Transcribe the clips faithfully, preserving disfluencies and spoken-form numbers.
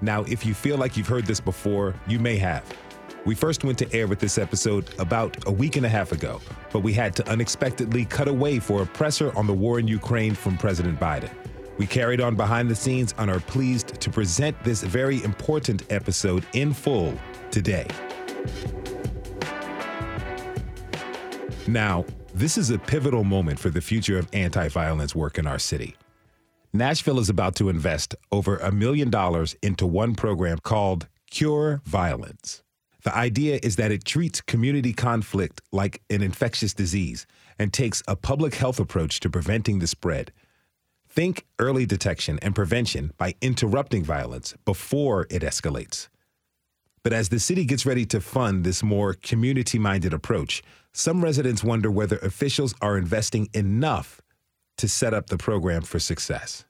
Now, if you feel like you've heard this before, you may have. We first went to air with this episode about a week and a half ago, but we had to unexpectedly cut away for a presser on the war in Ukraine from President Biden. We carried on behind the scenes and are pleased to present this very important episode in full today. Now, this is a pivotal moment for the future of anti-violence work in our city. Nashville is about to invest over a million dollars into one program called Cure Violence. The idea is that it treats community conflict like an infectious disease and takes a public health approach to preventing the spread. Think early detection and prevention by interrupting violence before it escalates. But as the city gets ready to fund this more community-minded approach, some residents wonder whether officials are investing enough to set up the program for success.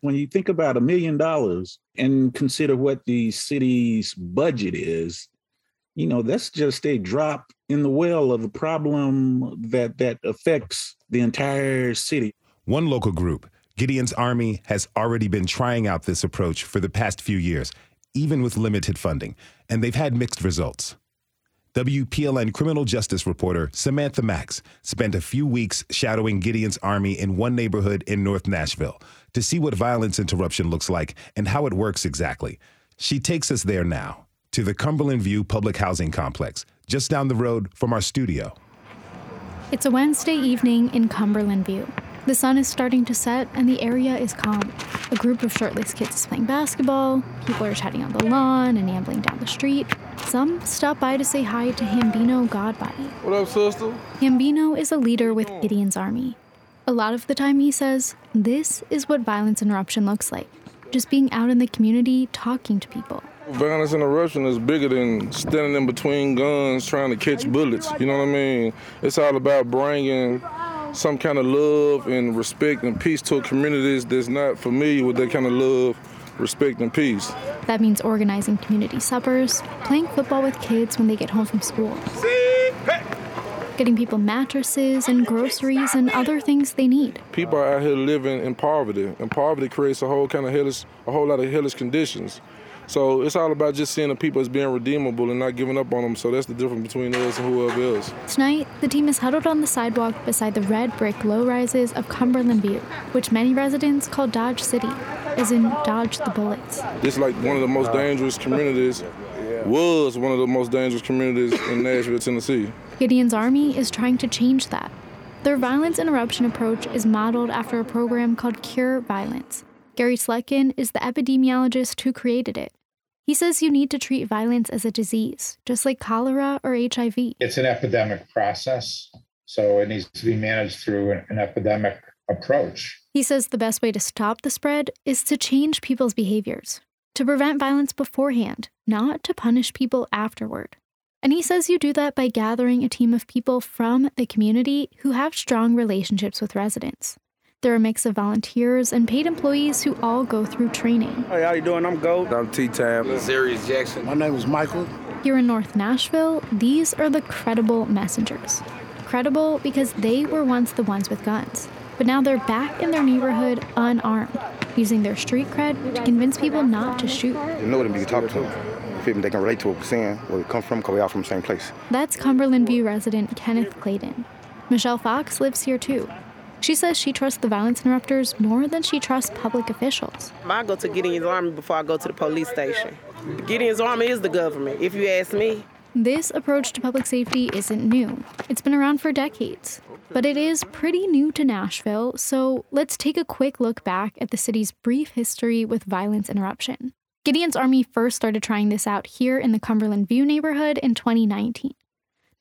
When you think about a million dollars and consider what the city's budget is, you know, that's just a drop in the well of a problem that that affects the entire city. One local group, Gideon's Army, has already been trying out this approach for the past few years, even with limited funding, and they've had mixed results. W P L N criminal justice reporter Samantha Max spent a few weeks shadowing Gideon's Army in one neighborhood in North Nashville to see what violence interruption looks like and how it works exactly. She takes us there now, to the Cumberland View Public Housing Complex, just down the road from our studio. It's a Wednesday evening in Cumberland View. The sun is starting to set, and the area is calm. A group of shirtless kids is playing basketball. People are chatting on the lawn and ambling down the street. Some stop by to say hi to Hambino Godbody. What up, sister? Hambino is a leader with Gideon's Army. A lot of the time, he says, this is what violence interruption looks like. Just being out in the community, talking to people. Violence interruption is bigger than standing in between guns trying to catch bullets. You know what I mean? It's all about bringing some kind of love and respect and peace to communities that's not familiar with that kind of love, respect, and peace. That means organizing community suppers, playing football with kids when they get home from school, getting people mattresses and groceries and other things they need. People are out here living in poverty, and poverty creates a whole kind of hellish, a whole lot of hellish conditions. So it's all about just seeing the people as being redeemable and not giving up on them. So that's the difference between us and whoever else. Tonight, the team is huddled on the sidewalk beside the red brick low-rises of Cumberland View, which many residents call Dodge City, as in Dodge the Bullets. It's like one of the most dangerous communities, was one of the most dangerous communities in Nashville, Tennessee. Gideon's Army is trying to change that. Their violence interruption approach is modeled after a program called Cure Violence. Gary Slutkin is the epidemiologist who created it. He says you need to treat violence as a disease, just like cholera or H I V. It's an epidemic process, so it needs to be managed through an, an epidemic approach. He says the best way to stop the spread is to change people's behaviors, to prevent violence beforehand, not to punish people afterward. And he says you do that by gathering a team of people from the community who have strong relationships with residents. They're a mix of volunteers and paid employees who all go through training. Hey, how you doing? I'm Gold. I'm T-Tab. Zarius Jackson. My name is Michael. Here in North Nashville, these are the credible messengers. Credible because they were once the ones with guns, but now they're back in their neighborhood unarmed, using their street cred to convince people not to shoot. You know what, you talk to them. People, they can relate to what we're saying, where we come from, because we're all from the same place. That's Cumberland View resident Kenneth Clayton. Michelle Fox lives here too. She says she trusts the violence interrupters more than she trusts public officials. I go to Gideon's Army before I go to the police station. Gideon's Army is the government, if you ask me. This approach to public safety isn't new. It's been around for decades. But it is pretty new to Nashville, so let's take a quick look back at the city's brief history with violence interruption. Gideon's Army first started trying this out here in the Cumberland View neighborhood in twenty nineteen.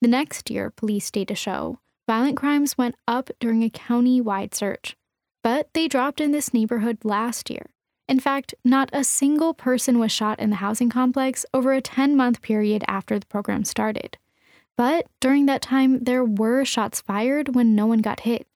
The next year, police data show, violent crimes went up during a county-wide search, but they dropped in this neighborhood last year, In fact, not a single person was shot in the housing complex over a ten-month period after the program started. But during that time, there were shots fired when no one got hit.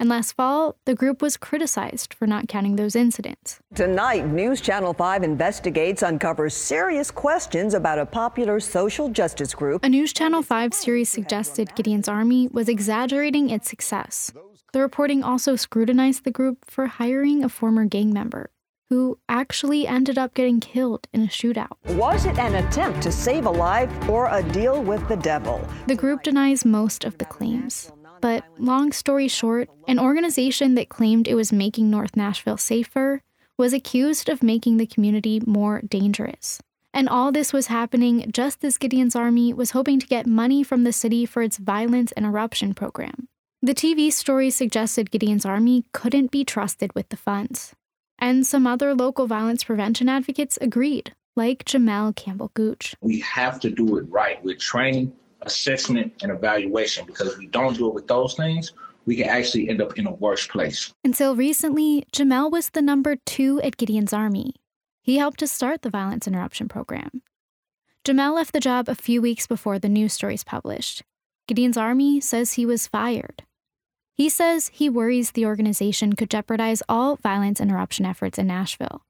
And last fall, the group was criticized for not counting those incidents. Tonight, News Channel five investigates, uncovers serious questions about a popular social justice group. A News Channel five series suggested Gideon's Army was exaggerating its success. The reporting also scrutinized the group for hiring a former gang member who actually ended up getting killed in a shootout. Was it an attempt to save a life or a deal with the devil? The group denies most of the claims. But long story short, an organization that claimed it was making North Nashville safer was accused of making the community more dangerous. And all this was happening just as Gideon's Army was hoping to get money from the city for its violence and eruption program. The T V story suggested Gideon's Army couldn't be trusted with the funds. And some other local violence prevention advocates agreed, like Jamal Campbell-Gooch. We have to do it right. We're training, assessment, and evaluation, because if we don't do it with those things, we can actually end up in a worse place. Until recently, Jamal was the number two at Gideon's Army. He helped to start the violence interruption program. Jamal left the job a few weeks before the news stories published. Gideon's Army says he was fired. He says he worries the organization could jeopardize all violence interruption efforts in Nashville.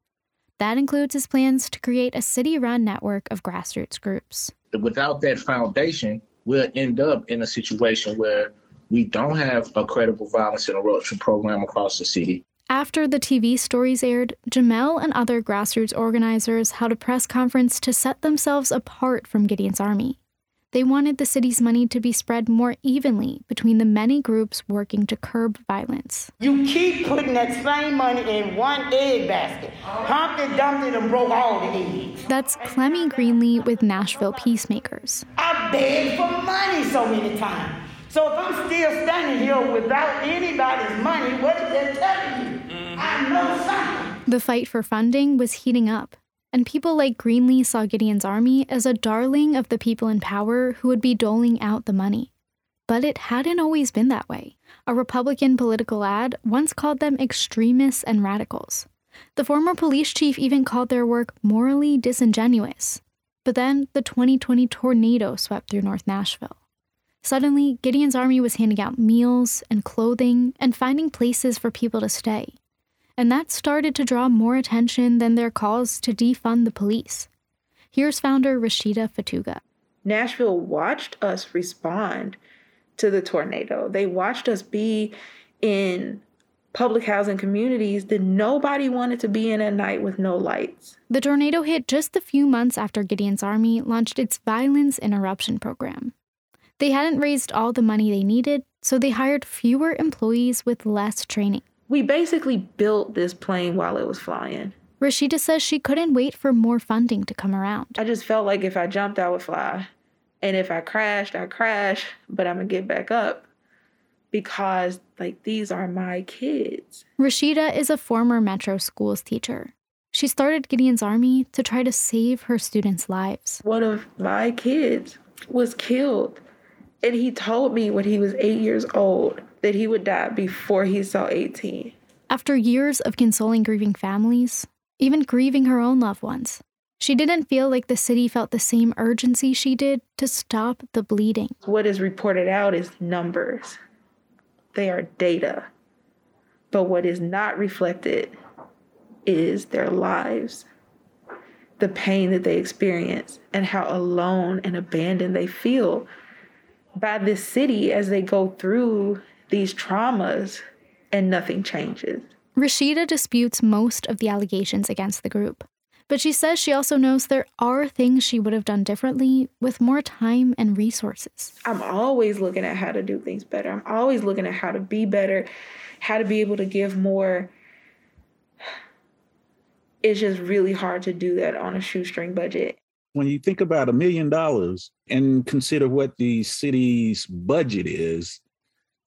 That includes his plans to create a city-run network of grassroots groups. Without that foundation, we'll end up in a situation where we don't have a credible violence interruption program across the city. After the T V stories aired, Jamal and other grassroots organizers held a press conference to set themselves apart from Gideon's Army. They wanted the city's money to be spread more evenly between the many groups working to curb violence. You keep putting that same money in one egg basket. Humped and dumped it and broke all the eggs. That's Clemmie Greenlee with Nashville Peacemakers. I begged for money so many times. So if I'm still standing here without anybody's money, what is that telling you? Mm-hmm. I know something. The fight for funding was heating up. And people like Greenlee saw Gideon's Army as a darling of the people in power who would be doling out the money. But it hadn't always been that way. A Republican political ad once called them extremists and radicals. The former police chief even called their work morally disingenuous. But then the twenty twenty tornado swept through North Nashville. Suddenly, Gideon's Army was handing out meals and clothing and finding places for people to stay. And that started to draw more attention than their calls to defund the police. Here's founder Rashida Fatuga. Nashville watched us respond to the tornado. They watched us be in public housing communities that nobody wanted to be in at night with no lights. The tornado hit just a few months after Gideon's Army launched its violence interruption program. They hadn't raised all the money they needed, so they hired fewer employees with less training. We basically built this plane while it was flying. Rashida says she couldn't wait for more funding to come around. I just felt like if I jumped, I would fly. And if I crashed, I crashed, but I'm going to get back up because, like, these are my kids. Rashida is a former Metro Schools teacher. She started Gideon's Army to try to save her students' lives. One of my kids was killed, and he told me when he was eight years old that he would die before he saw eighteen. After years of consoling grieving families, even grieving her own loved ones, she didn't feel like the city felt the same urgency she did to stop the bleeding. What is reported out is numbers. They are data. But what is not reflected is their lives, the pain that they experience, and how alone and abandoned they feel by this city as they go through these traumas, and nothing changes. Rashida disputes most of the allegations against the group, but she says she also knows there are things she would have done differently with more time and resources. I'm always looking at how to do things better. I'm always looking at how to be better, how to be able to give more. It's just really hard to do that on a shoestring budget. When you think about a million dollars and consider what the city's budget is,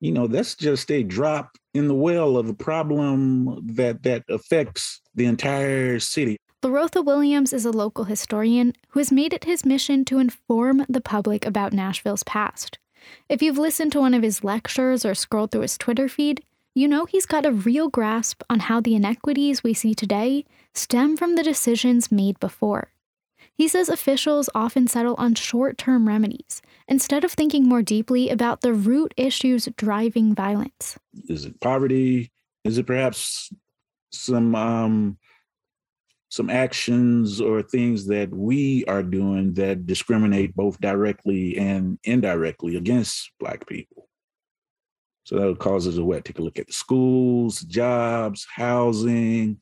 you know, that's just a drop in the well of a problem that that affects the entire city. Larotha Williams is a local historian who has made it his mission to inform the public about Nashville's past. If you've listened to one of his lectures or scrolled through his Twitter feed, You know he's got a real grasp on how the inequities we see today stem from the decisions made before. He says officials often settle on short-term remedies instead of thinking more deeply about the root issues driving violence. Is it poverty? Is it perhaps some um, some actions or things that we are doing that discriminate both directly and indirectly against Black people? So that causes a way to take a look at the schools, jobs, housing,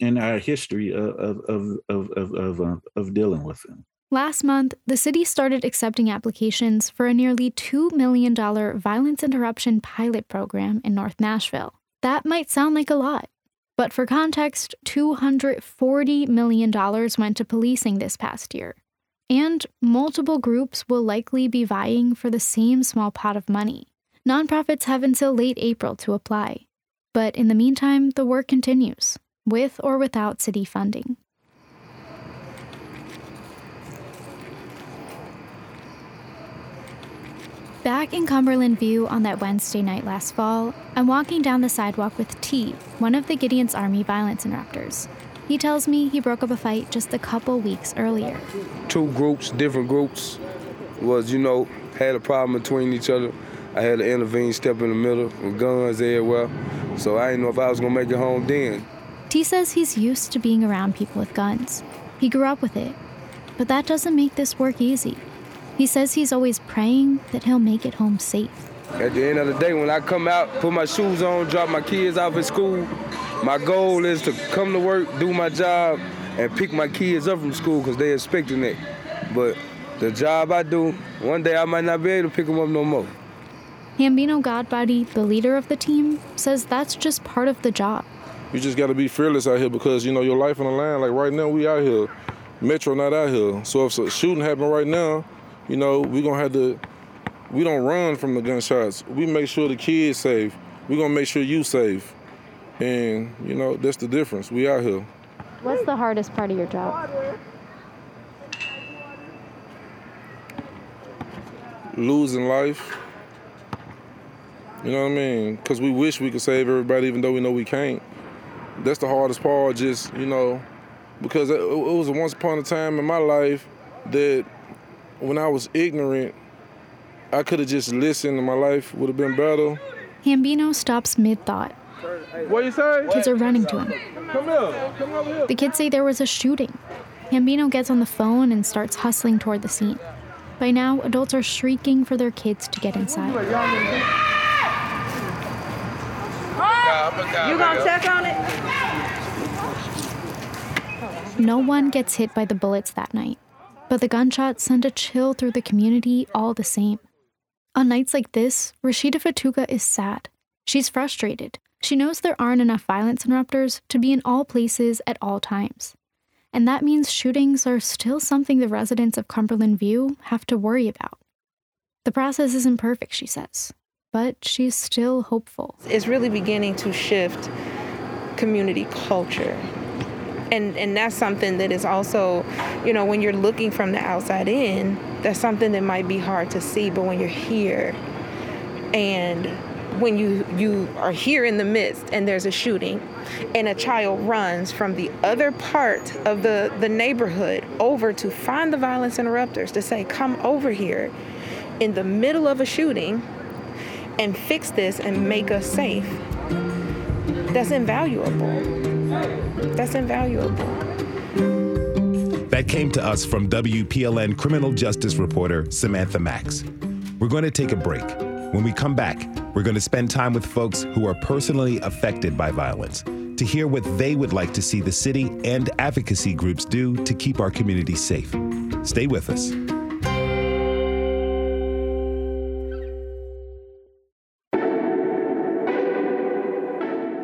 and our history of of of of of, of dealing with them. Last month, the city started accepting applications for a nearly two million dollars violence interruption pilot program in North Nashville. That might sound like a lot, but for context, two hundred forty million dollars went to policing this past year, and multiple groups will likely be vying for the same small pot of money. Nonprofits have until late April to apply, but in the meantime, the work continues, with or without city funding. Back in Cumberland View on that Wednesday night last fall, I'm walking down the sidewalk with T, one of the Gideon's Army violence interrupters. He tells me he broke up a fight just a couple weeks earlier. Two groups, different groups, was, you know, had a problem between each other. I had to intervene, step in the middle, with guns everywhere, so I didn't know if I was going to make it home then. T says he's used to being around people with guns. He grew up with it, but that doesn't make this work easy. He says he's always praying that he'll make it home safe. At the end of the day, when I come out, put my shoes on, drop my kids off at school, my goal is to come to work, do my job, and pick my kids up from school because they're expecting it. But the job I do, one day I might not be able to pick them up no more. Hambino Godbody, the leader of the team, says that's just part of the job. You just got to be fearless out here because, you know, your life on the line. Like right now, we out here. Metro not out here. So if a shooting happened right now, you know, we're going to have to, we don't run from the gunshots. We make sure the kids safe. We're going to make sure you safe. And, you know, that's the difference. We out here. What's the hardest part of your job? Losing life. You know what I mean? Because we wish we could save everybody even though we know we can't. That's the hardest part, just, you know, because it, it was once upon a time in my life that when I was ignorant, I could have just listened and my life would have been better. Hambino stops mid-thought. What you say? Kids are running to him. Come here. Come over here. The kids say there was a shooting. Hambino gets on the phone and starts hustling toward the scene. By now, adults are shrieking for their kids to get inside. You gonna check on it? No one gets hit by the bullets that night, but the gunshots send a chill through the community all the same. On nights like this, Rashida Fatuga is sad. She's frustrated. She knows there aren't enough violence interrupters to be in all places at all times. And that means shootings are still something the residents of Cumberland View have to worry about. The process isn't perfect, she says, but she's still hopeful. It's really beginning to shift community culture. And and that's something that is also, you know, when you're looking from the outside in, that's something that might be hard to see, but when you're here and when you, you are here in the midst and there's a shooting and a child runs from the other part of the, the neighborhood over to find the violence interrupters to say, come over here in the middle of a shooting and fix this and make us safe. That's invaluable. That's invaluable. That came to us from W P L N criminal justice reporter Samantha Max. We're going to take a break. When we come back, we're going to spend time with folks who are personally affected by violence to hear what they would like to see the city and advocacy groups do to keep our community safe. Stay with us.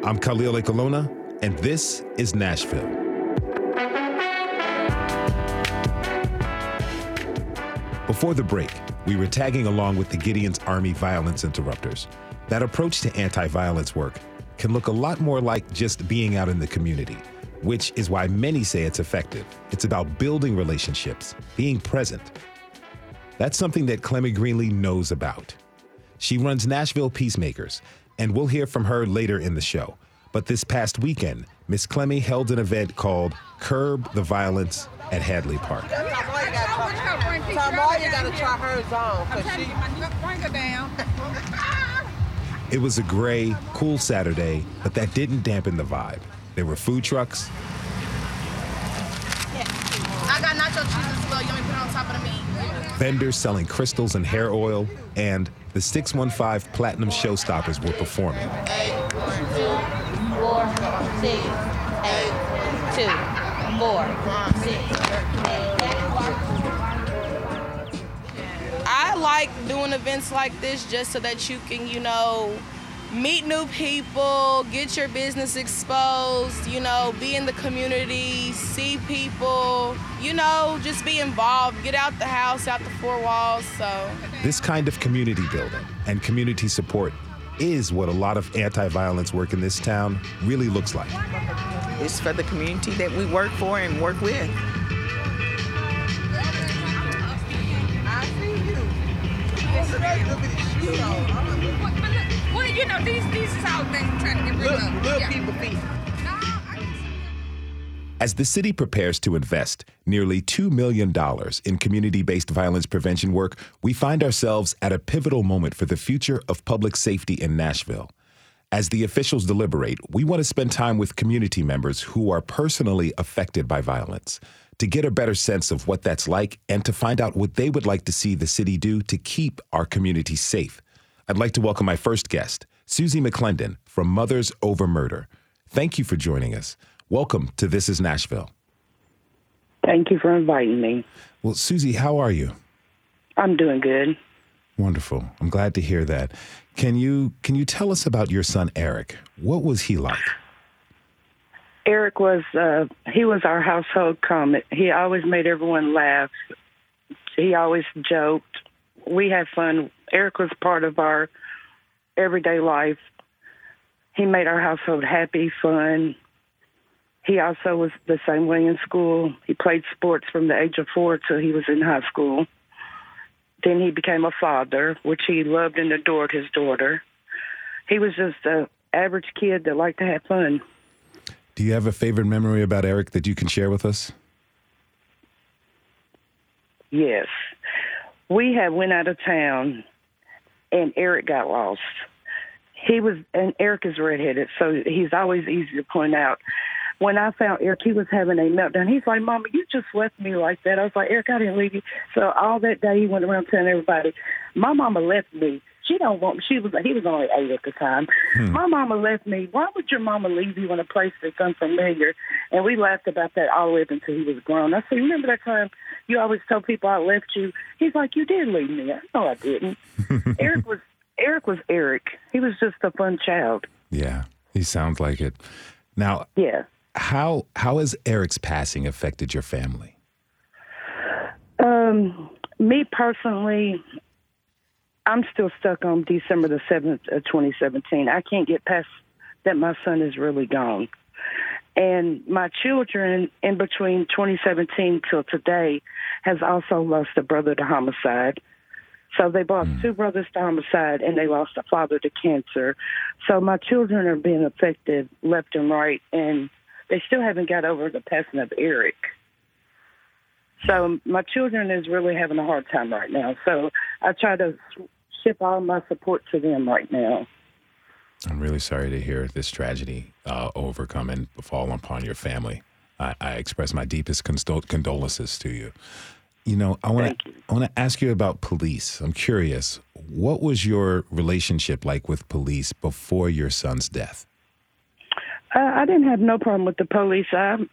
I'm Khalil Ekulona, and this is Nashville. Before the break, we were tagging along with the Gideon's Army violence interrupters. That approach to anti-violence work can look a lot more like just being out in the community, which is why many say it's effective. It's about building relationships, being present. That's something that Clemmie Greenlee knows about. She runs Nashville Peacemakers, and we'll hear from her later in the show. But this past weekend, Miss Clemmie held an event called Curb the Violence at Hadley Park. It was a gray, cool Saturday, but that didn't dampen the vibe. There were food trucks. I got nacho cheese as well. You want me to put it on top of the meat? Vendors selling crystals and hair oil, and the six fifteen Platinum Showstoppers were performing. Eight, two, four, six, eight, two, four, six, eight. I like doing events like this just so that you can, you know, meet new people, get your business exposed, you know, be in the community, see people, you know, just be involved, get out the house, out the four walls, so. This kind of community building and community support is what a lot of anti-violence work in this town really looks like. It's for the community that we work for and work with. I see you. Well, you know, these, these is how things trying to get rid of. Little people think. As the city prepares to invest nearly two million dollars in community-based violence prevention work, we find ourselves at a pivotal moment for the future of public safety in Nashville. As the officials deliberate, we want to spend time with community members who are personally affected by violence, to get a better sense of what that's like and to find out what they would like to see the city do to keep our community safe. I'd like to welcome my first guest, Susie McClendon from Mothers Over Murder. Thank you for joining us. Welcome to This is Nashville. Thank you for inviting me. Well, Susie, how are you? I'm doing good. Wonderful. I'm glad to hear that. Can you can you tell us about your son, Eric? What was he like? Eric was, uh, he was our household comet. He always made everyone laugh. He always joked. We had fun. Eric was part of our everyday life. He made our household happy, fun. He also was the same way in school. He played sports from the age of four till he was in high school. Then he became a father, which he loved and adored his daughter. He was just an average kid that liked to have fun. Do you have a favorite memory about Eric that you can share with us? Yes. We had went out of town, and Eric got lost. He was, and Eric is redheaded, so he's always easy to point out. When I found Eric, he was having a meltdown. He's like, Mama, you just left me like that. I was like, Eric, I didn't leave you. So all that day, he went around telling everybody, my mama left me. She don't want me. She was, he was only eight at the time. Hmm. My mama left me. Why would your mama leave you in a place that's unfamiliar? And we laughed about that all the way up until he was grown. I said, remember that time you always told people I left you? He's like, you did leave me. I know I didn't. Eric was Eric was Eric. He was just a fun child. Yeah, he sounds like it. Now, yeah. how how has Eric's passing affected your family? Um, me personally, I'm still stuck on December the seventh of twenty seventeen. I can't get past that my son is really gone. And my children in between twenty seventeen till today has also lost a brother to homicide. So they lost mm. two brothers to homicide, and they lost a father to cancer. So my children are being affected left and right, and they still haven't got over the passing of Eric. So my children is really having a hard time right now. So I try to ship all my support to them right now. I'm really sorry to hear this tragedy uh, overcome and fall upon your family. I, I express my deepest condol- condolences to you. You know, I want to I want to ask you about police. I'm curious, what was your relationship like with police before your son's death? Uh, I didn't have no problem with the police. I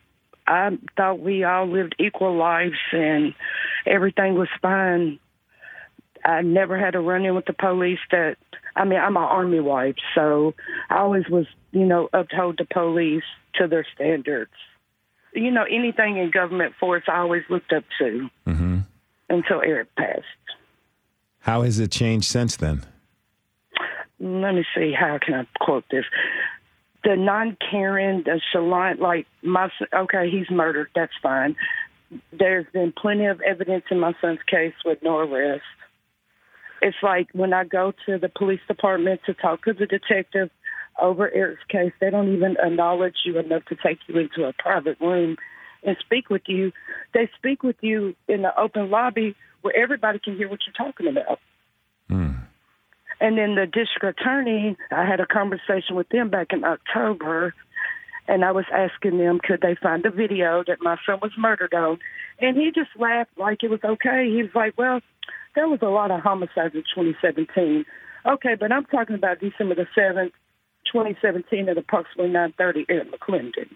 I thought we all lived equal lives and everything was fine. I never had a run-in with the police. That I mean, I'm an Army wife, so I always was, you know, upheld the police to their standards. You know, anything in government force I always looked up to mm-hmm. until Eric passed. How has it changed since then? Let me see. How can I quote this? The non-caring, the chalant, like, my okay, he's murdered, that's fine. There's been plenty of evidence in my son's case with no arrest. it's like when I go to the police department to talk to the detective over Eric's case, they don't even acknowledge you enough to take you into a private room and speak with you. They speak with you in the open lobby where everybody can hear what you're talking about. Mm. And then the district attorney, I had a conversation with them back in October, and I was asking them, could they find a video that my son was murdered on? And he just laughed like it was okay. He was like, well, there was a lot of homicides in twenty seventeen. Okay, but I'm talking about December the seventh, twenty seventeen at approximately nine thirty, Eric McClendon.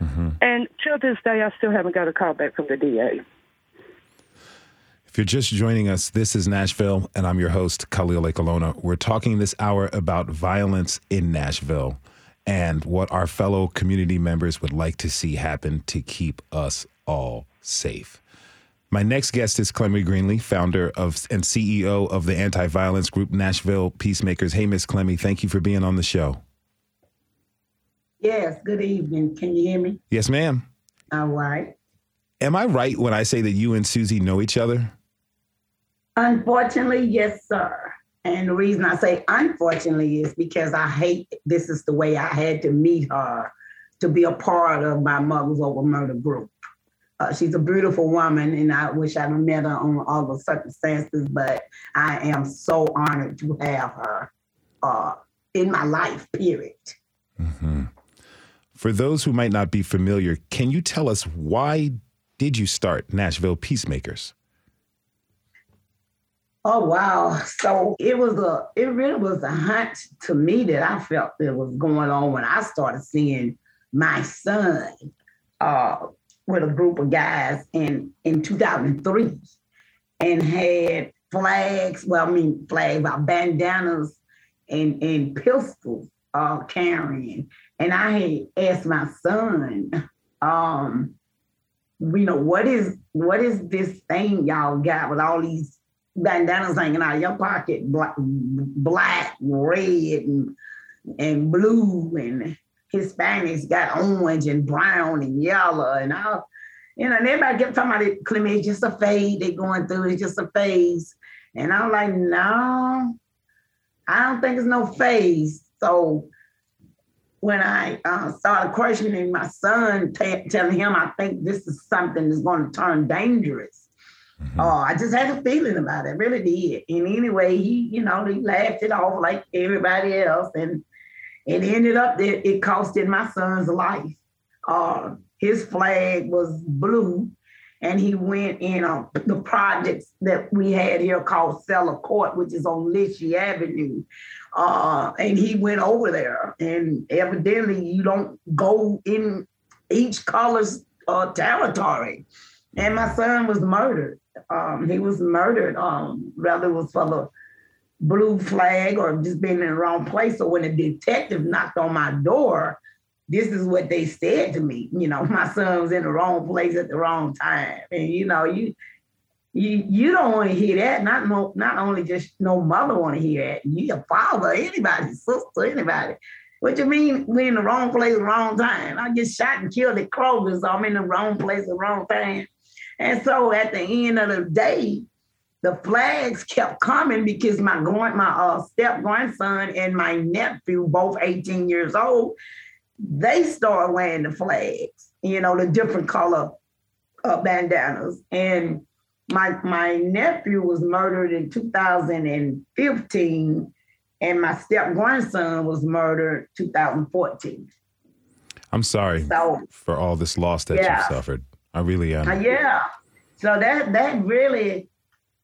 Mm-hmm. And till this day, I still haven't got a call back from the D A. If you're just joining us, this is Nashville, and I'm your host, Khalil Ekulona. We're talking this hour about violence in Nashville and what our fellow community members would like to see happen to keep us all safe. My next guest is Clemmie Greenlee, founder of and C E O of the anti-violence group Nashville Peacemakers. Hey, Miss Clemmie, thank you for being on the show. Yes, good evening. Can you hear me? Yes, ma'am. All right. Am I right when I say that you and Susie know each other? Unfortunately, yes, sir. And the reason I say unfortunately is because I hate this is the way I had to meet her to be a part of my Mothers Over Murder group. Uh, she's a beautiful woman, and I wish I'd met her on all the circumstances, but I am so honored to have her uh, in my life, period. Mm-hmm. For those who might not be familiar, can you tell us why did you start Nashville Peacemakers? Oh, wow. So it was a, it really was a hunt to me that I felt that was going on when I started seeing my son, uh, with a group of guys in, in two thousand three and had flags, well, I mean, flags, bandanas and, and pistols uh, carrying. And I had asked my son, um, you know, what is what is this thing y'all got with all these bandanas hanging out of your pocket, black, black red, and, and blue, and Hispanics got orange and brown and yellow and all, you know, and everybody kept talking about it, Clemmie, it's just a phase they're going through, it's just a phase. And I'm like, no, I don't think it's no phase. So when I uh, started questioning my son, t- telling him, I think this is something that's going to turn dangerous. Mm-hmm. Uh, I just had a feeling about it, really did. And anyway, he, you know, he laughed it off like everybody else. And it ended up that it costed my son's life. Uh, his flag was blue, and he went in on the projects that we had here called Cellar Court, which is on Litchie Avenue. Uh, and he went over there, and evidently you don't go in each color's uh, territory. And my son was murdered. Um, he was murdered, um, rather it was for the blue flag or just being in the wrong place. So when the detective knocked on my door, this is what they said to me. You know, my son was in the wrong place at the wrong time. And, you know, you you you don't want to hear that. Not, no, not only just no mother want to hear that. You your father, anybody, sister, anybody. What you mean we're in the wrong place at the wrong time? I get shot and killed at Kroger's. So I'm in the wrong place at the wrong time. And so at the end of the day, the flags kept coming because my grand, my uh, step-grandson and my nephew, both eighteen years old, they started wearing the flags, you know, the different color uh, bandanas. And my my nephew was murdered in two thousand fifteen, and my step-grandson was murdered in two thousand fourteen. I'm sorry so, for all this loss that yeah. you've suffered. I really am. Uh, yeah. So that that really...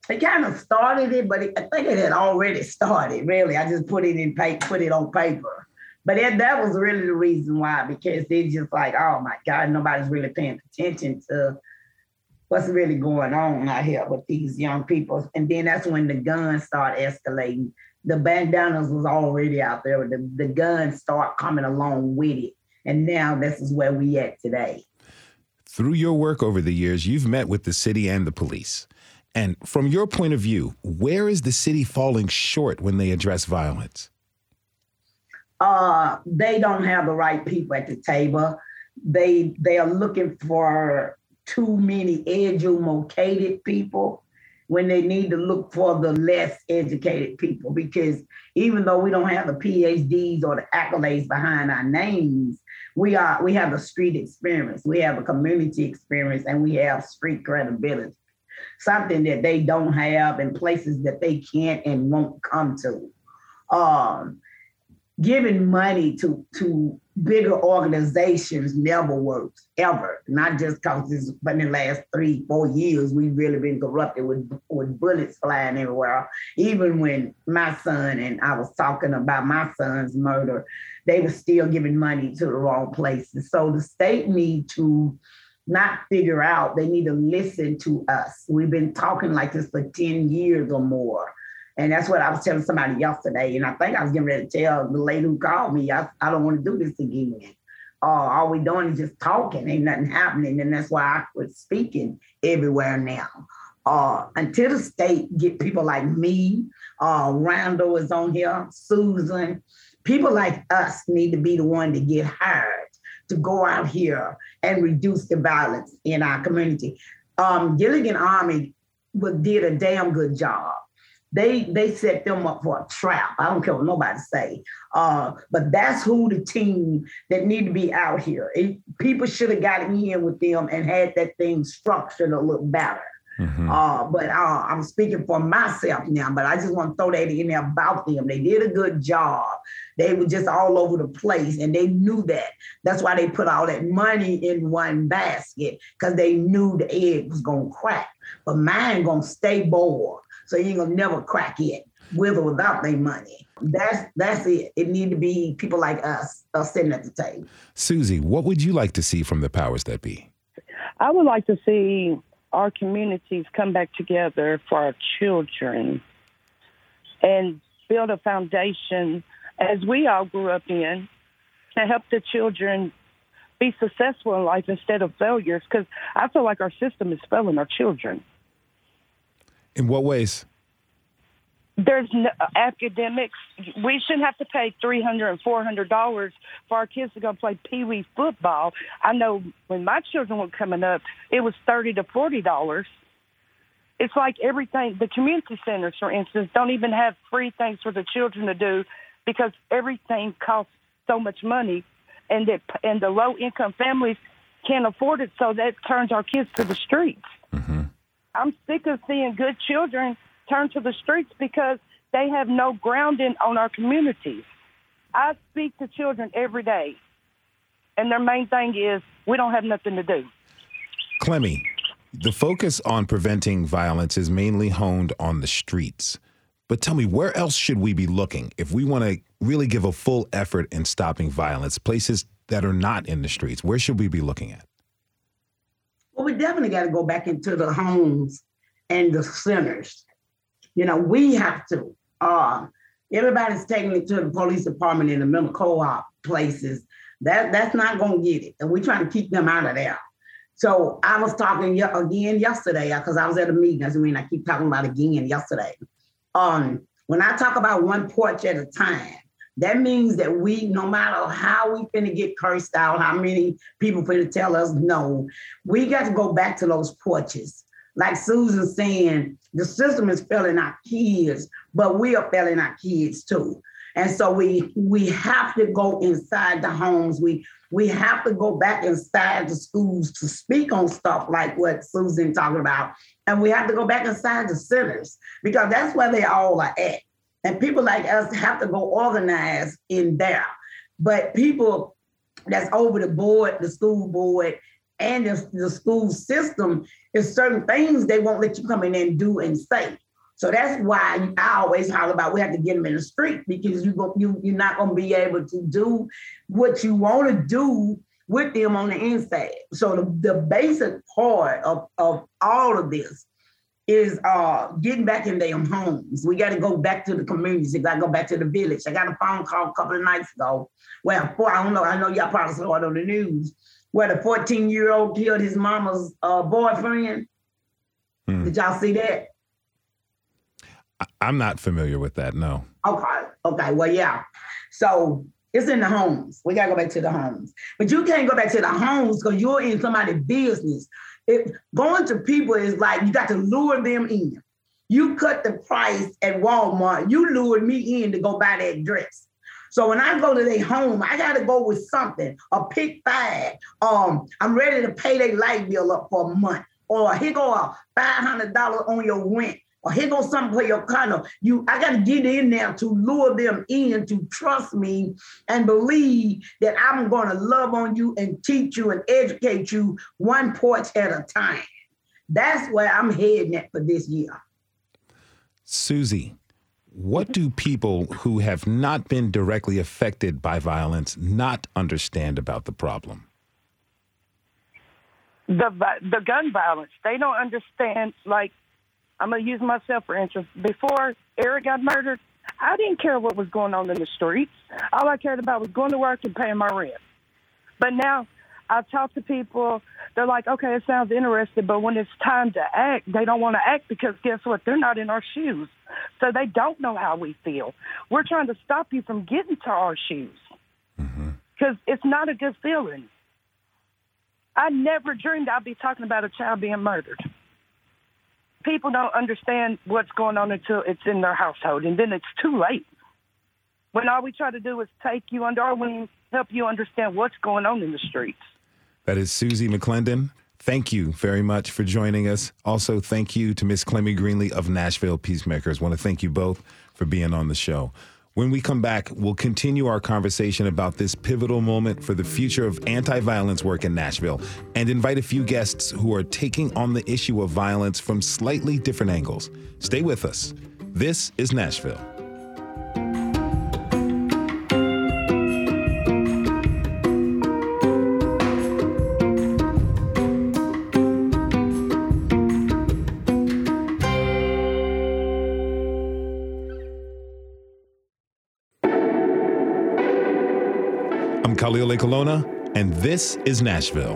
It kind of started it, but it, I think it had already started, really. I just put it in paper, put it on paper. But it, that was really the reason why, because it's just like, oh, my God, nobody's really paying attention to what's really going on out here with these young people. And then that's when the guns start escalating. The bandanas was already out there. The, the guns start coming along with it. And now this is where we at today. Through your work over the years, you've met with the city and the police. And from your point of view, where is the city falling short when they address violence? Uh, they don't have the right people at the table. They they are looking for too many educated people. when they need to look for the less educated people, because even though we don't have the P H Ds or the accolades behind our names, we are we have a street experience, we have a community experience, and we have street credibility, something that they don't have in places that they can't and won't come to. Um, giving money to, to bigger organizations never works, ever. Not just because this, but in the last three, four years, we've really been corrupted with, with bullets flying everywhere. Even when my son, and I was talking about my son's murder, they were still giving money to the wrong places. So the state need to not figure out, they need to listen to us. We've been talking like this for ten years or more. And that's what I was telling somebody yesterday. And I think I was getting ready to tell the lady who called me, I, I don't want to do this again. Uh, all we're doing is just talking. Ain't nothing happening. And that's why I quit speaking everywhere now. Uh, until the state get people like me, uh, Randall is on here, Susan, people like us need to be the one to get hired, to go out here and reduce the violence in our community. Um, Gideon's Army did a damn good job. They they set them up for a trap. I don't care what nobody say. Uh, but that's who the team that need to be out here. It, people should have gotten in with them and had that thing structured a little better. Mm-hmm. Uh, but uh, I'm speaking for myself now, but I just want to throw that in there about them. They did a good job. They were just all over the place, and they knew that. That's why they put all that money in one basket, because they knew the egg was going to crack. But mine going to stay boiled. So you ain't gonna never crack it, with or without their money. That's that's it. It need to be people like us, us sitting at the table. Susie, what would you like to see from the powers that be? I would like to see our communities come back together for our children and build a foundation, as we all grew up in, to help the children be successful in life instead of failures, because I feel like our system is failing our children. In what ways? There's no, academics. We shouldn't have to pay three hundred dollars and four hundred dollars for our kids to go play peewee football. I know when my children were coming up, it was thirty dollars to forty dollars. It's like everything, the community centers, for instance, don't even have free things for the children to do because everything costs so much money, and it, and the low-income families can't afford it, so that turns our kids to the streets. Mm-hmm. I'm sick of seeing good children turn to the streets because they have no grounding on our communities. I speak to children every day, and their main thing is we don't have nothing to do. Clemmie, the focus on preventing violence is mainly honed on the streets. But tell me, where else should we be looking if we want to really give a full effort in stopping violence, places that are not in the streets? Where should we be looking at? Well, we definitely got to go back into the homes and the centers. You know, we have to. Uh, everybody's taking it to the police department in the middle co-op places. That that's not going to get it, and we're trying to keep them out of there. So I was talking again yesterday because I was at a meeting. That's what I mean, I keep talking about again yesterday. Um, when I talk about one porch at a time, that means that we, no matter how we finna get cursed out, how many people finna tell us no, we got to go back to those porches. Like Susan's saying, the system is failing our kids, but we are failing our kids too. And so we we have to go inside the homes. We we have to go back inside the schools to speak on stuff like what Susan talking about. And we have to go back inside the centers because that's where they all are at. And people like us have to go organize in there. But people that's over the board, the school board, and the, the school system, there's certain things they won't let you come in and do and say. So that's why I always holler about we have to get them in the street because you go, you, you're not going to be able to do what you want to do with them on the inside. So the, the basic part of, of all of this is uh, getting back in their homes. We got to go back to the communities. We got to go back to the village. I got a phone call a couple of nights ago. Well, four, I don't know. I know y'all probably saw it on the news where the fourteen-year-old killed his mama's uh, boyfriend. Mm. Did y'all see that? I- I'm not familiar with that, no. Okay. Okay. Well, yeah. So it's in the homes. We got to go back to the homes. But you can't go back to the homes because you're in somebody's business. It, going to people is like you got to lure them in. You cut the price at Walmart. You lured me in to go buy that dress. So when I go to their home, I got to go with something, a pick five. Um, I'm ready to pay their light bill up for a month. Or here go a five hundred dollars on your rent. Or here goes something for your condo. You, I got to get in there to lure them in to trust me and believe that I'm going to love on you and teach you and educate you one porch at a time. That's where I'm heading at for this year. Susie, what do people who have not been directly affected by violence not understand about the problem? The the gun violence. They don't understand, like, I'm going to use myself for instance. Before Eric got murdered, I didn't care what was going on in the streets. All I cared about was going to work and paying my rent. But now I talk to people, they're like, okay, it sounds interesting, but when it's time to act, they don't want to act because guess what? They're not in our shoes. So they don't know how we feel. We're trying to stop you from getting to our shoes because mm-hmm. it's not a good feeling. I never dreamed I'd be talking about a child being murdered. People don't understand what's going on until it's in their household, and then it's too late. When all we try to do is take you under our wings, help you understand what's going on in the streets. That is Susie McClendon. Thank you very much for joining us. Also, thank you to Miss Clemmie Greenlee of Nashville Peacemakers. I want to thank you both for being on the show. When we come back, we'll continue our conversation about this pivotal moment for the future of anti-violence work in Nashville and invite a few guests who are taking on the issue of violence from slightly different angles. Stay with us. This is Nashville. Khalil Ekulona, and this is Nashville.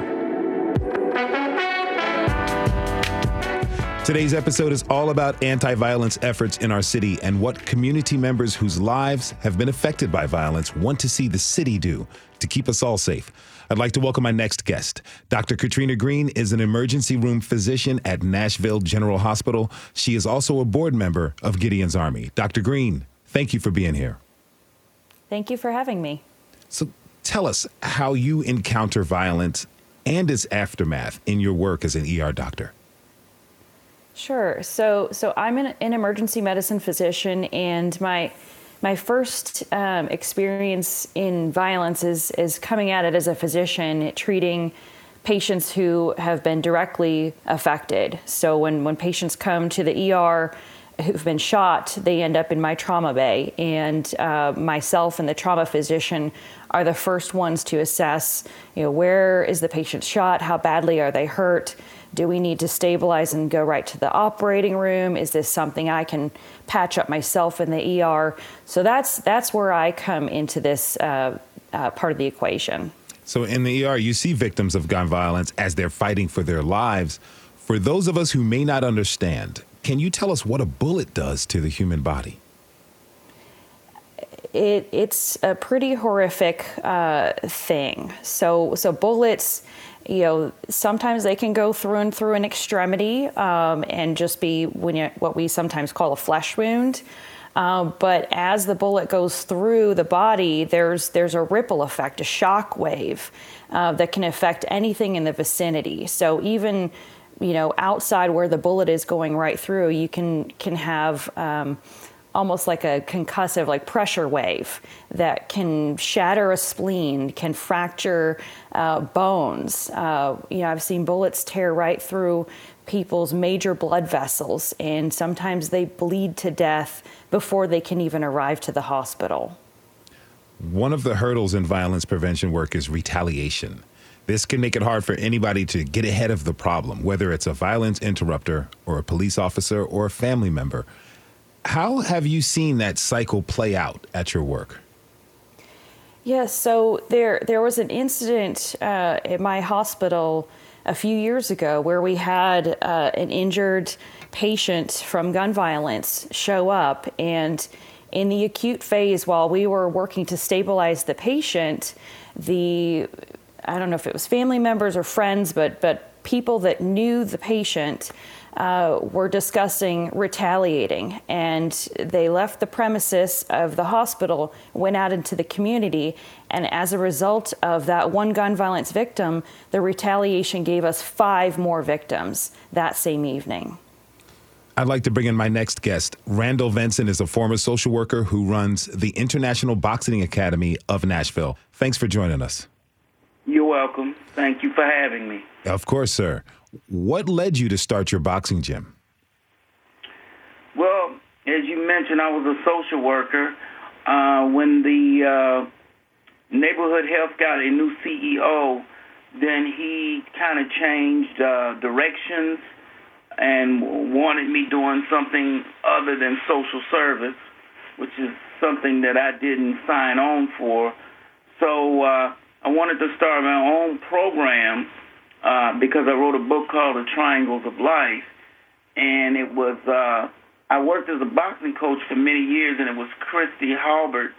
Today's episode is all about anti-violence efforts in our city and what community members whose lives have been affected by violence want to see the city do to keep us all safe. I'd like to welcome my next guest. Doctor Katrina Green is an emergency room physician at Nashville General Hospital. She is also a board member of Gideon's Army. Doctor Green, thank you for being here. Thank you for having me. So, tell us how you encounter violence and its aftermath in your work as an E R doctor. Sure. So so I'm an, an emergency medicine physician, and my my first um, experience in violence is, is coming at it as a physician, treating patients who have been directly affected. So when, when patients come to the E R who've been shot, they end up in my trauma bay. And uh, myself and the trauma physician are the first ones to assess, you know, where is the patient shot? How badly are they hurt? Do we need to stabilize and go right to the operating room? Is this something I can patch up myself in the E R? So that's that's where I come into this uh, uh, part of the equation. So in the E R, you see victims of gun violence as they're fighting for their lives. For those of us who may not understand, can you tell us what a bullet does to the human body? It, it's a pretty horrific uh, thing. So, so bullets, you know, sometimes they can go through and through an extremity um, and just be when you, what we sometimes call a flesh wound. Um, but as the bullet goes through the body, there's there's a ripple effect, a shock wave uh, that can affect anything in the vicinity. So even you know, outside where the bullet is going right through, you can can have um, almost like a concussive, like pressure wave that can shatter a spleen, can fracture uh, bones. Uh, you know, I've seen bullets tear right through people's major blood vessels, and sometimes they bleed to death before they can even arrive to the hospital. One of the hurdles in violence prevention work is retaliation. This can make it hard for anybody to get ahead of the problem, whether it's a violence interrupter or a police officer or a family member. How have you seen that cycle play out at your work? Yes, yeah, so there there was an incident uh, at my hospital a few years ago where we had uh, an injured patient from gun violence show up. And in the acute phase, while we were working to stabilize the patient, the I don't know if it was family members or friends, but but people that knew the patient uh, were discussing retaliating, and they left the premises of the hospital, went out into the community, and as a result of that one gun violence victim, the retaliation gave us five more victims that same evening. I'd like to bring in my next guest. Randall Venson is a former social worker who runs the International Boxing Academy of Nashville. Thanks for joining us. You're welcome. Thank you for having me. Of course, sir. What led you to start your boxing gym? Well, as you mentioned, I was a social worker. Uh, when the uh, Neighborhood Health got a new C E O, then he kind of changed uh, directions and wanted me doing something other than social service, which is something that I didn't sign on for. So uh, I wanted to start my own program uh, because I wrote a book called The Triangles of Life, and it was uh, I worked as a boxing coach for many years, and it was Christy Halbert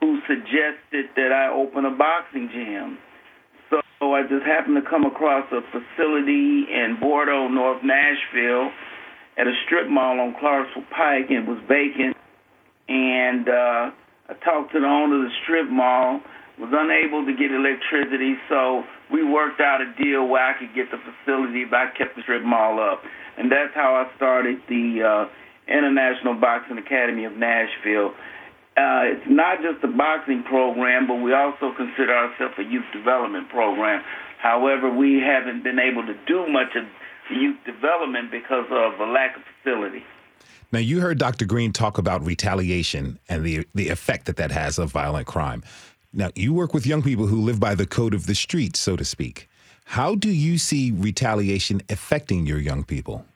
who suggested that I open a boxing gym. So I just happened to come across a facility in Bordeaux, North Nashville, at a strip mall on Clarksville Pike, and it was vacant. And uh, I talked to the owner of the strip mall, was unable to get electricity, so we worked out a deal where I could get the facility, but I kept the strip mall up. And that's how I started the uh, International Boxing Academy of Nashville. Uh, it's not just a boxing program, but we also consider ourselves a youth development program. However, we haven't been able to do much of youth development because of a lack of facility. Now, you heard Doctor Green talk about retaliation and the, the effect that that has of violent crime. Now, you work with young people who live by the code of the street, so to speak. How do you see retaliation affecting your young people?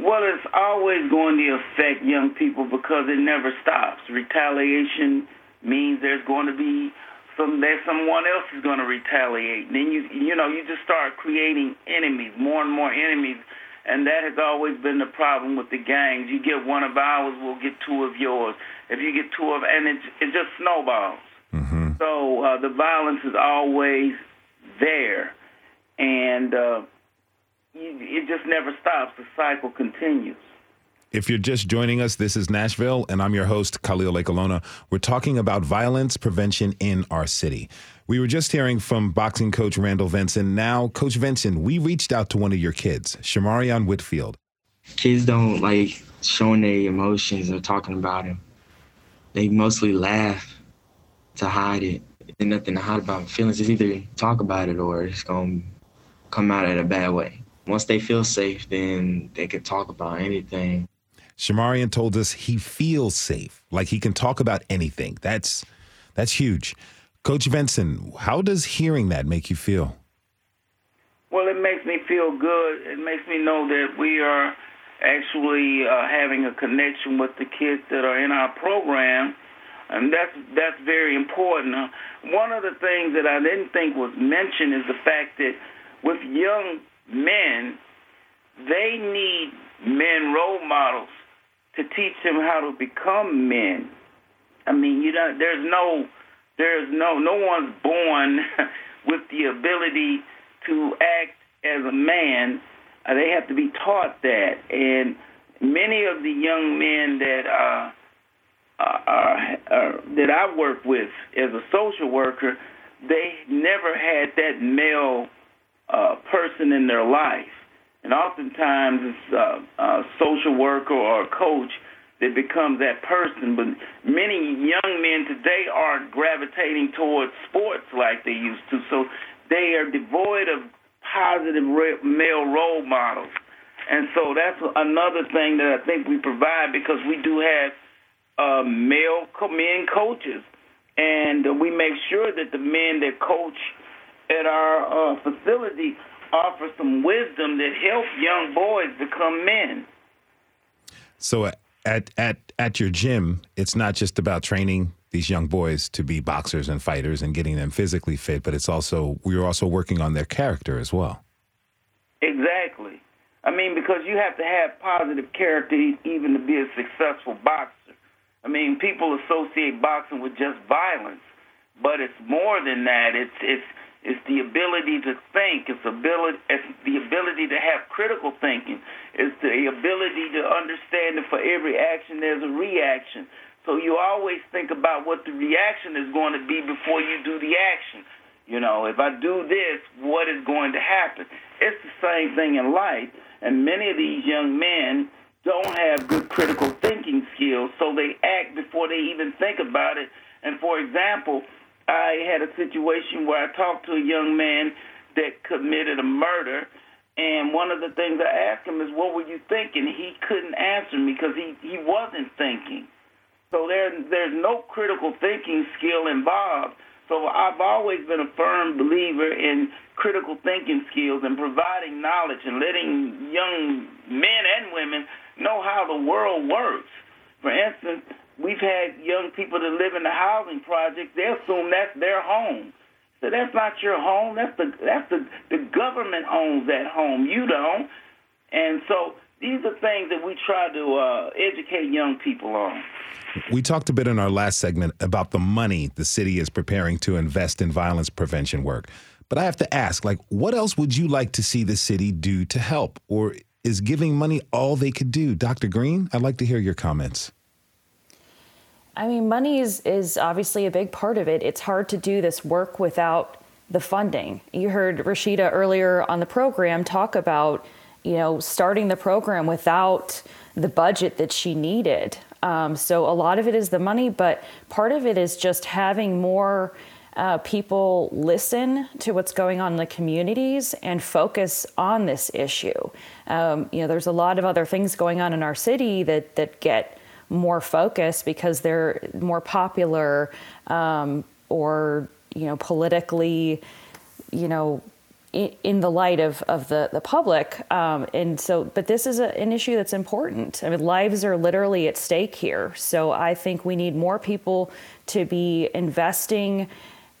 Well, it's always going to affect young people because it never stops. Retaliation means there's going to be some that someone else is going to retaliate. And then you you know you just start creating enemies, more and more enemies, and that has always been the problem with the gangs. You get one of ours, we'll get two of yours. If you get two of, and it it just snowballs. Mm-hmm. So uh, the violence is always there, and. Uh, It just never stops. The cycle continues. If you're just joining us, this is Nashville, and I'm your host, Khalil Ekulona. We're talking about violence prevention in our city. We were just hearing from boxing coach Randall Venson. Now, Coach Venson, we reached out to one of your kids, Shamarion Whitfield. Kids don't like showing their emotions or talking about them. They mostly laugh to hide it. There's nothing to hide about feelings. It's either talk about it or it's going to come out in a bad way. Once they feel safe, then they can talk about anything. Shamarion told us he feels safe, like he can talk about anything. That's that's huge. Coach Venson, how does hearing that make you feel? Well, it makes me feel good. It makes me know that we are actually uh, having a connection with the kids that are in our program, and that's that's very important. Uh, one of the things that I didn't think was mentioned is the fact that with young men, they need men role models to teach them how to become men. I mean, you know, there's no, there's no, no one's born with the ability to act as a man. Uh, they have to be taught that. And many of the young men that uh, are, are that I work with as a social worker, they never had that male Uh, person in their life, and oftentimes it's uh, a social worker or a coach that becomes that person. But many young men today aren't gravitating towards sports like they used to, so they are devoid of positive re- male role models. And so that's another thing that I think we provide, because we do have uh, male co- men coaches, and uh, we make sure that the men that coach at our uh, facility offer some wisdom that help young boys become men. So at at at your gym, it's not just about training these young boys to be boxers and fighters and getting them physically fit, but it's also, we're also working on their character as well. Exactly. I mean, because you have to have positive character even to be a successful boxer. I mean, people associate boxing with just violence, but it's more than that. It's it's It's the ability to think. It's ability. It's the ability to have critical thinking. It's the ability to understand that for every action there's a reaction. So you always think about what the reaction is going to be before you do the action. You know, if I do this, what is going to happen? It's the same thing in life. And many of these young men don't have good critical thinking skills, so they act before they even think about it. And, for example, I had a situation where I talked to a young man that committed a murder, and one of the things I asked him is, what were you thinking? He couldn't answer me because he, he wasn't thinking. So there, there's no critical thinking skill involved. So I've always been a firm believer in critical thinking skills and providing knowledge and letting young men and women know how the world works. For instance, we've had young people that live in the housing project. They assume that's their home. So that's not your home. That's the that's the, the government owns that home. You don't. And so these are things that we try to uh, educate young people on. We talked a bit in our last segment about the money the city is preparing to invest in violence prevention work. But I have to ask, like, what else would you like to see the city do to help? Or is giving money all they could do? Doctor Green, I'd like to hear your comments. I mean, money is, is obviously a big part of it. It's hard to do this work without the funding. You heard Rashida earlier on the program talk about, you know, starting the program without the budget that she needed. Um, so a lot of it is the money, but part of it is just having more uh, people listen to what's going on in the communities and focus on this issue. Um, you know, there's a lot of other things going on in our city that, that get more focus because they're more popular um, or, you know, politically, you know, in, in the light of, of the, the public. Um, and so, but this is a, an issue that's important. I mean, lives are literally at stake here. So I think we need more people to be investing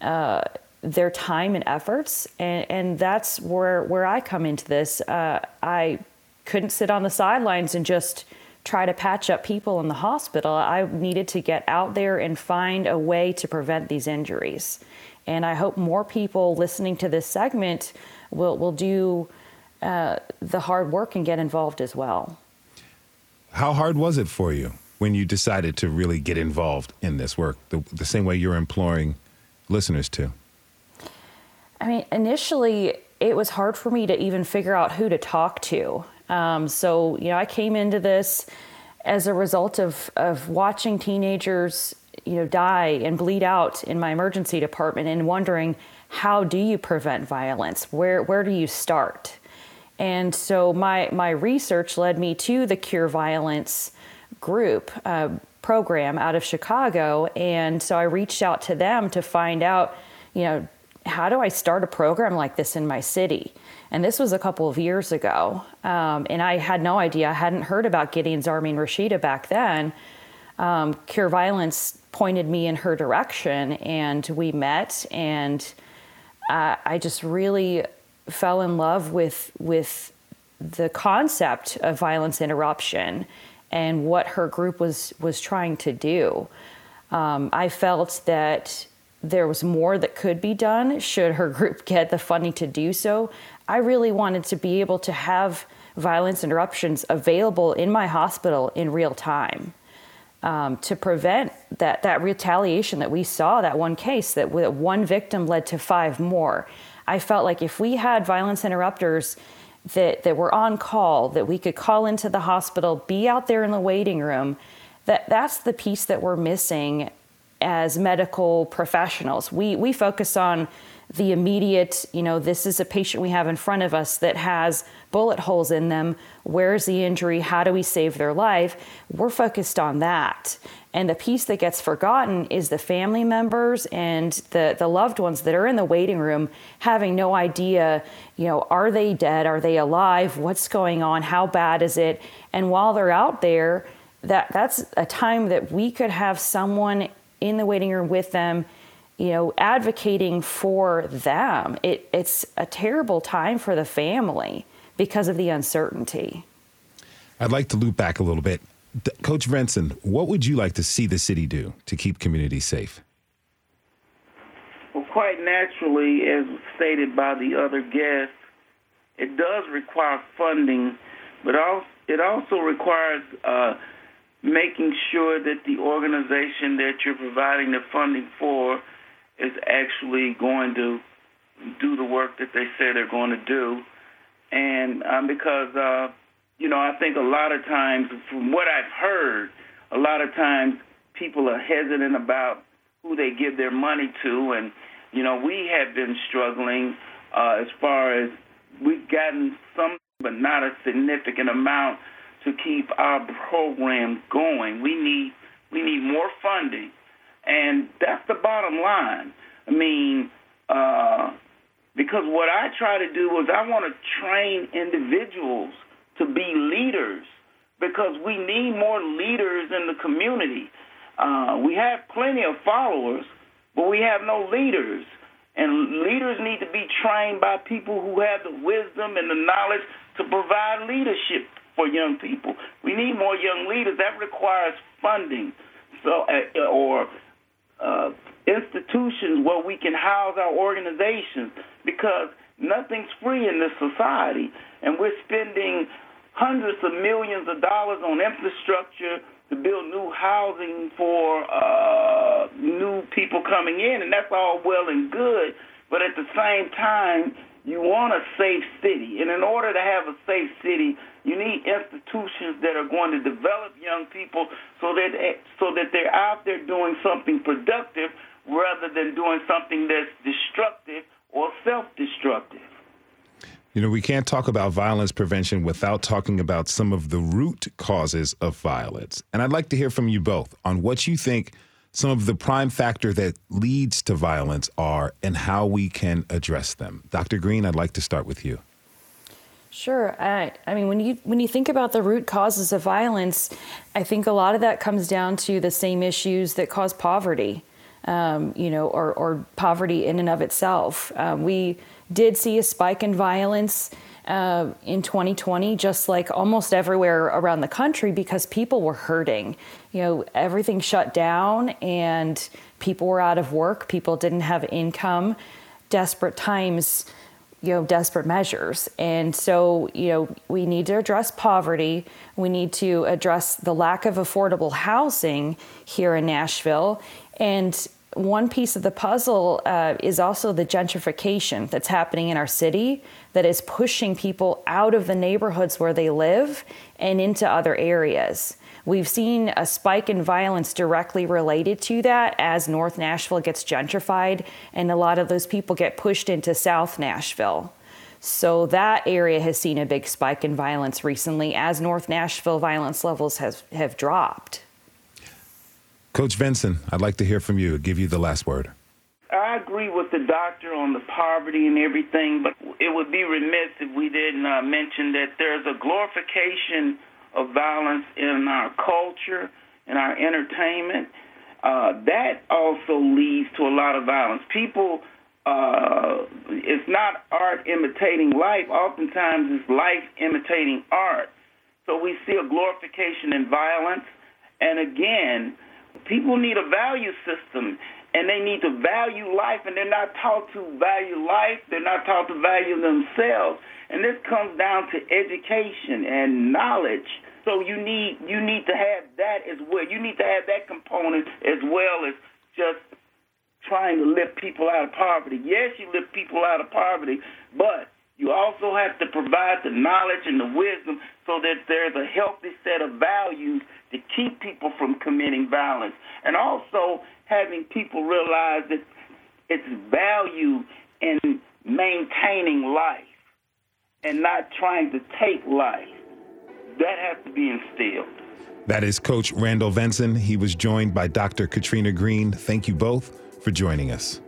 uh, their time and efforts. And, and that's where, where I come into this. Uh, I couldn't sit on the sidelines and just try to patch up people in the hospital. I needed to get out there and find a way to prevent these injuries. And I hope more people listening to this segment will, will do uh, the hard work and get involved as well. How hard was it for you when you decided to really get involved in this work, the, the same way you're imploring listeners to? I mean, initially, it was hard for me to even figure out who to talk to. Um, so, you know, I came into this as a result of, of watching teenagers, you know, die and bleed out in my emergency department and wondering, how do you prevent violence? Where, where do you start? And so my, my research led me to the Cure Violence group, uh, program out of Chicago. And so I reached out to them to find out, you know, how do I start a program like this in my city? And this was a couple of years ago. Um, and I had no idea. I hadn't heard about Gideon's Army and Rashida back then. Um, Cure Violence pointed me in her direction, and we met, and uh, I just really fell in love with with the concept of violence interruption and what her group was, was trying to do. Um, I felt that there was more that could be done should her group get the funding to do so. I really wanted to be able to have violence interruptions available in my hospital in real time um, to prevent that, that retaliation that we saw, that one case, that one victim led to five more. I felt like if we had violence interrupters that, that were on call, that we could call into the hospital, be out there in the waiting room, that that's the piece that we're missing as medical professionals. We we focus on the immediate, you know, this is a patient we have in front of us that has bullet holes in them. Where's the injury? How do we save their life? We're focused on that. And the piece that gets forgotten is the family members and the, the loved ones that are in the waiting room having no idea, you know, are they dead? Are they alive? What's going on? How bad is it? And while they're out there, that that's a time that we could have someone in the waiting room with them, you know, advocating for them. It, it's a terrible time for the family because of the uncertainty. I'd like to loop back a little bit. D- Coach Venson, what would you like to see the city do to keep communities safe? Well, quite naturally, as stated by the other guests, it does require funding, but it also requires uh, making sure that the organization that you're providing the funding for is actually going to do the work that they say they're going to do. And um, because, uh, you know, I think a lot of times, from what I've heard, a lot of times people are hesitant about who they give their money to. And, you know, we have been struggling uh, as far as we've gotten some, but not a significant amount to keep our program going. We need we need more funding, and that's the bottom line. I mean, uh, because what I try to do is I want to train individuals to be leaders, because we need more leaders in the community. Uh, we have plenty of followers, but we have no leaders. And leaders need to be trained by people who have the wisdom and the knowledge to provide leadership for young people. We need more young leaders. That requires funding, so uh, or uh, institutions where we can house our organizations, because nothing's free in this society. And we're spending hundreds of millions of dollars on infrastructure to build new housing for uh, new people coming in, and that's all well and good, but at the same time, you want a safe city. And in order to have a safe city, you need institutions that are going to develop young people so that so that they're out there doing something productive rather than doing something that's destructive or self-destructive. You know, we can't talk about violence prevention without talking about some of the root causes of violence. And I'd like to hear from you both on what you think some of the prime factor that leads to violence are and how we can address them. Doctor Green, I'd like to start with you. Sure. I, I mean, when you when you think about the root causes of violence, I think a lot of that comes down to the same issues that cause poverty, um, you know, or, or poverty in and of itself. Uh, we... did see a spike in violence uh, in twenty twenty, just like almost everywhere around the country, because people were hurting. You know, everything shut down and people were out of work. People didn't have income. Desperate times, you know, desperate measures. And so, you know, we need to address poverty. We need to address the lack of affordable housing here in Nashville. And one piece of the puzzle uh, is also the gentrification that's happening in our city that is pushing people out of the neighborhoods where they live and into other areas. We've seen a spike in violence directly related to that as North Nashville gets gentrified, and a lot of those people get pushed into South Nashville. So that area has seen a big spike in violence recently as North Nashville violence levels have, have dropped. Coach Venson, I'd like to hear from you. I'll give you the last word. I agree with the doctor on the poverty and everything, but it would be remiss if we didn't uh, mention that there's a glorification of violence in our culture, in our entertainment. Uh, that also leads to a lot of violence. People, uh, it's not art imitating life. Oftentimes it's life imitating art. So we see a glorification in violence, and again, people need a value system, and they need to value life, and they're not taught to value life. They're not taught to value themselves, and this comes down to education and knowledge. So you need you need to have that as well. You need to have that component as well as just trying to lift people out of poverty. Yes, you lift people out of poverty, but you also have to provide the knowledge and the wisdom so that there's a healthy set of values to keep people from committing violence. And also having people realize that it's value in maintaining life and not trying to take life. That has to be instilled. That is Coach Randall Venson. He was joined by Doctor Katrina Green. Thank you both for joining us.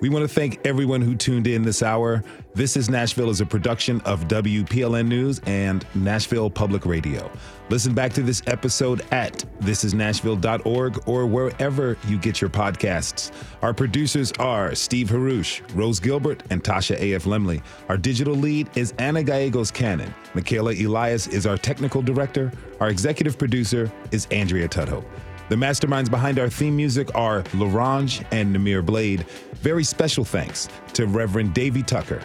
We want to thank everyone who tuned in this hour. This is Nashville is a production of W P L N News and Nashville Public Radio. Listen back to this episode at this is nashville dot org or wherever you get your podcasts. Our producers are Steve Harouche, Rose Gilbert, and Tasha A F. Lemley. Our digital lead is Anna Gallegos-Cannon. Michaela Elias is our technical director. Our executive producer is Andrea Tudhope. The masterminds behind our theme music are LaRange and Namir Blade. Very special thanks to Reverend Davy Tucker,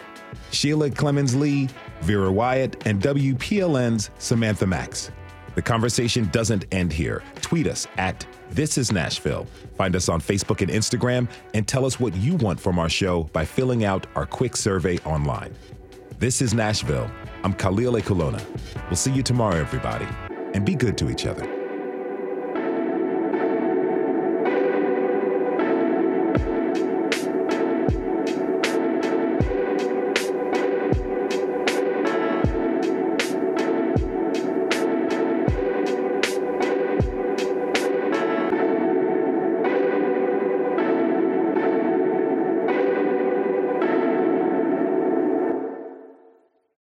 Sheila Clemens-Lee, Vera Wyatt, and W P L N's Samantha Max. The conversation doesn't end here. Tweet us at This Is Nashville. Find us on Facebook and Instagram, and tell us what you want from our show by filling out our quick survey online. This is Nashville. I'm Khalil Ekulona. We'll see you tomorrow, everybody, and be good to each other.